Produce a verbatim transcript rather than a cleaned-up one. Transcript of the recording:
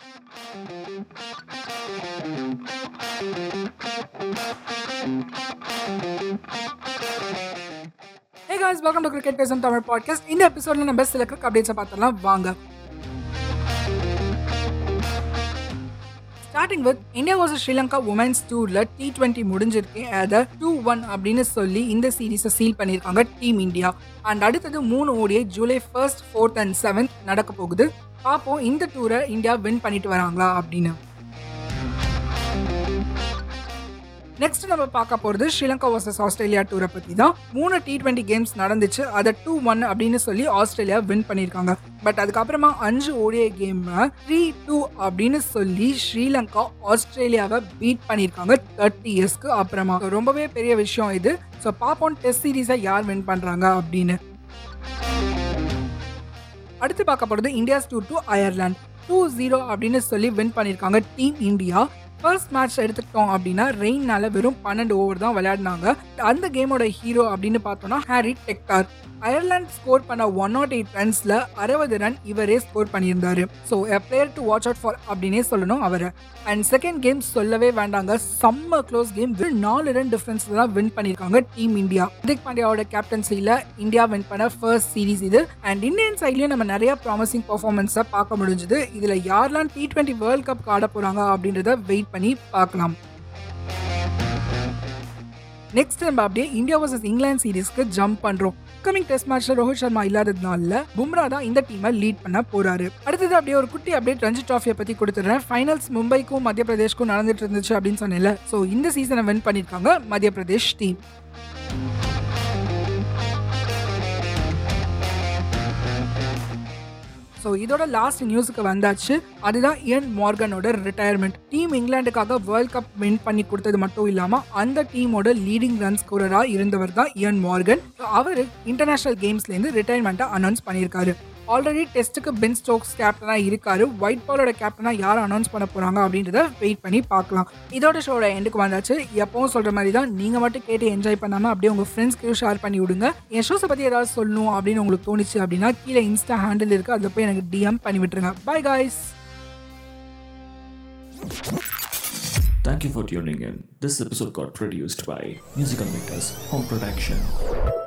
Hey guys, welcome to Cricket Based on Tamil Podcast. In this episode, we will see the best updates about Vanga. Starting with, India versus Sri Lanka Women's Tourல T twenty முடிஞ்சிருக்கு. அதை two one அப்படின்னு சொல்லி இந்த சீரீஸை seal பண்ணியிருக்காங்க team India. And அடுத்தது மூணு ஓடியை July first, fourth and seventh நடக்க போகுது. பார்ப்போம் இந்த டூரை இந்தியா வின் பண்ணிட்டு வராங்களா அப்படின்னு. நெக்ஸ்ட் நம்ம பார்க்க போகிறது ஸ்ரீலங்கா வர்சஸ் ஆஸ்திரேலியா டூரை பற்றி தான். மூணு டி டுவெண்ட்டி கேம்ஸ் நடந்துச்சு. அதை டூ ஒன் அப்படின்னு சொல்லி ஆஸ்திரேலியா வின் பண்ணியிருக்காங்க. பட் அதுக்கப்புறமா அஞ்சு ஓடிஐ கேமில் த்ரீ டூ அப்படின்னு சொல்லி ஸ்ரீலங்கா ஆஸ்திரேலியாவை பீட் பண்ணியிருக்காங்க தேர்ட்டி இயர்ஸ்க்கு அப்புறமா. ரொம்பவே பெரிய விஷயம் இது. ஸோ பார்ப்போம் டெஸ்ட் சீரீஸை யார் வின் பண்ணுறாங்க அப்படின்னு. அடுத்து பார்க்க போகிறது India's tour to Ireland. Two zero அப்படின்னு சொல்லி வின் பண்ணியிருக்காங்க டீம் இந்தியா. ஃபர்ஸ்ட் மேட்ச் எடுத்துக்கிட்டோம் அப்படின்னா ரெயின்னால வெறும் பன்னெண்டு ஓவர் தான் விளையாடினாங்க. அந்த கேமோட ஹீரோ அப்படின்னு பார்த்தோம்னா ஹாரி டெக்டார். அயர்லாந்து ஸ்கோர் பண்ண ஒன் நாட் எயிட் ரன்ஸ்ல அறுபது ரன் இவரே ஸ்கோர் பண்ணியிருந்தாரு. So a player to watch out for அப்படின்னே சொல்லணும் அவரை. அண்ட் செகண்ட் கேம் சொல்லவே வேண்டாங்க, செம்ம க்ளோஸ் கேம். நாலு ரன் டிஃபரன்ஸ்ல தான் வின் பண்ணியிருக்காங்க டீம் இந்தியா. ஹார்திக் பாண்டியாவோட கேப்டன்சியில இந்தியா வின் பண்ண ஃபர்ஸ்ட் சீரீஸ் இது. அண்ட் இந்தியன் சைட்லயும் நம்ம நிறைய ப்ராமிசிங் பர்ஃபார்மன்ஸை பார்க்க முடிஞ்சுது. இதுல யாரெல்லாம் டி டுவெண்ட்டி வேர்ல்ட் கப் ஆட போறாங்க அப்படின்றத வெயிட் பண்ணி பார்க்கலாம். நெக்ஸ்ட் நம்ம அப்படியே இந்தியா வர்சஸ் இங்கிலாந்து சீரீஸ்க்கு ஜம்ப் பண்றோம். கமிங் டெஸ்ட் மேட்ச்ல ரோஹித் சர்மா இல்லாததுனால பும்ரா தான் இந்த டீமை லீட் பண்ண போறாரு. அடுத்தது அப்படியே ஒரு குட்டி அப்டேட் ரஞ்சித் ட்ராஃபியை பத்தி கொடுத்துறேன். ஃபைனல்ஸ் மும்பைக்கும் மத்திய பிரதேஷ்க்கும் நடந்துட்டு இருந்துச்சு அப்படின்னு சொன்னேன்ல. சோ இந்த சீசனை வின் பண்ணிருக்காங்க மத்திய பிரதேஷ் டீம். ஸோ இதோட லாஸ்ட் நியூஸுக்கு வந்தாச்சு. அதுதான் இயன் மார்கனோட ரிட்டையர்மெண்ட். டீம் இங்கிலாண்டுக்காக வேர்ல்ட் கப் வின் பண்ணி கொடுத்தது மட்டும் இல்லாமல் அந்த டீமோட லீடிங் ரன் ஸ்கோரராக இருந்தவர் தான் இயன் மார்கன். அவர் இன்டர்நேஷனல் கேம்ஸ்லேருந்து ரிட்டையர்மெண்ட்டை அனௌன்ஸ் பண்ணியிருக்காரு. ஆல்ரெடி டெஸ்ட்டுக்கு பென் ஸ்டோக்ஸ் கேப்டனாக இருக்காரு. ஒயிட் பாலோட கேப்டனாக யாரை அனௌன்ஸ் பண்ண போகிறாங்க அப்படின்றத வெயிட் பண்ணி பார்க்கலாம். இதோட ஷோட எண்டுக்கு வந்தாச்சு. எப்பவும் சொல்கிற மாதிரி தான், நீங்கள் மட்டும் கேட்டு என்ஜாய் பண்ணாமல் அப்படியே உங்கள் ஃப்ரெண்ட்ஸ்க்கு ஷேர் பண்ணி விடுங்க. என் ஷோஸை பற்றி ஏதாவது சொல்லணும் அப்படின்னு உங்களுக்கு தோணுச்சு அப்படின்னா கீழே இன்ஸ்டா ஹேண்டில் இருக்குது, அதில் போய் எனக்கு டிஎம் பண்ணி விட்டுருங்க. Bye guys. Thank you for tuning in. This episode got produced by Musical Meters Home Production.